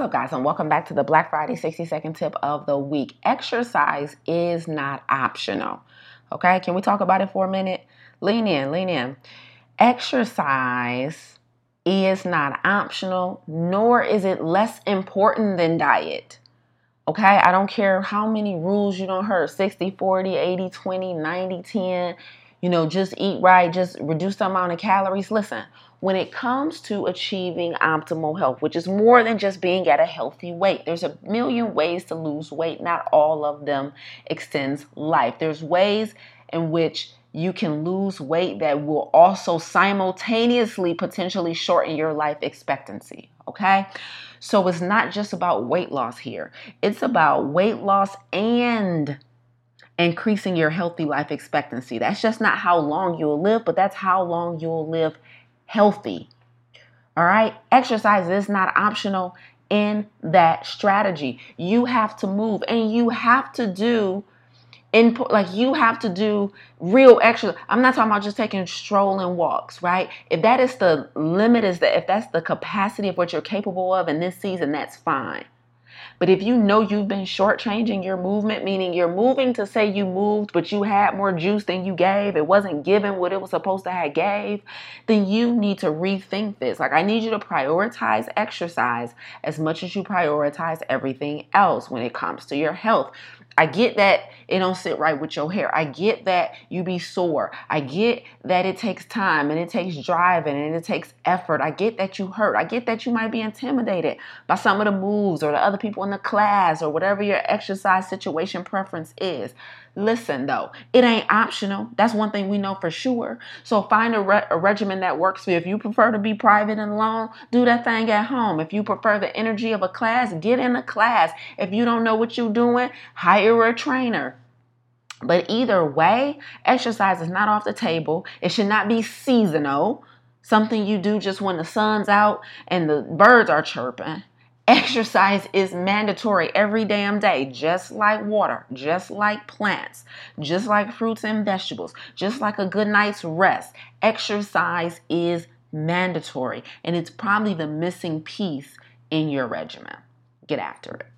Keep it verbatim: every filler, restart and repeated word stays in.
What's up, guys, and welcome back to the Black Friday sixty second tip of the week. Exercise is not optional. Okay, can we talk about it for a minute? Lean in, lean in. Exercise is not optional, nor is it less important than diet. Okay, I don't care how many rules you don't heard, sixty, forty, eighty, twenty, ninety, ten, you know, just eat right, just reduce the amount of calories. Listen, when it comes to achieving optimal health, which is more than just being at a healthy weight, there's a million ways to lose weight. Not all of them extends life. There's ways in which you can lose weight that will also simultaneously potentially shorten your life expectancy, okay? So it's not just about weight loss here. It's about weight loss and increasing your healthy life expectancy. That's just not how long you'll live, but that's how long you'll live healthy. All right? Exercise is not optional in that strategy. You have to move and you have to do input, like you have to do real exercise. I'm not talking about just taking strolling walks, right? If that is the limit, is that if that's the capacity of what you're capable of in this season, that's fine. But if you know you've been shortchanging your movement, meaning you're moving to say you moved, but you had more juice than you gave, it wasn't given what it was supposed to have gave, then you need to rethink this. Like, I need you to prioritize exercise as much as you prioritize everything else when it comes to your health. I get that it don't sit right with your hair. I get that you be sore. I get that it takes time and it takes driving and it takes effort. I get that you hurt. I get that you might be intimidated by some of the moves or the other people in the class or whatever your exercise situation preference is. Listen, though, it ain't optional. That's one thing we know for sure. So find a, re- a regimen that works for you. If you prefer to be private and alone, do that thing at home. If you prefer the energy of a class, get in a class. If you don't know what you're doing, hire a trainer. But either way, exercise is not off the table. It should not be seasonal, something you do just when the sun's out and the birds are chirping. Exercise is mandatory every damn day, just like water, just like plants, just like fruits and vegetables, just like a good night's rest. Exercise is mandatory, and it's probably the missing piece in your regimen. Get after it.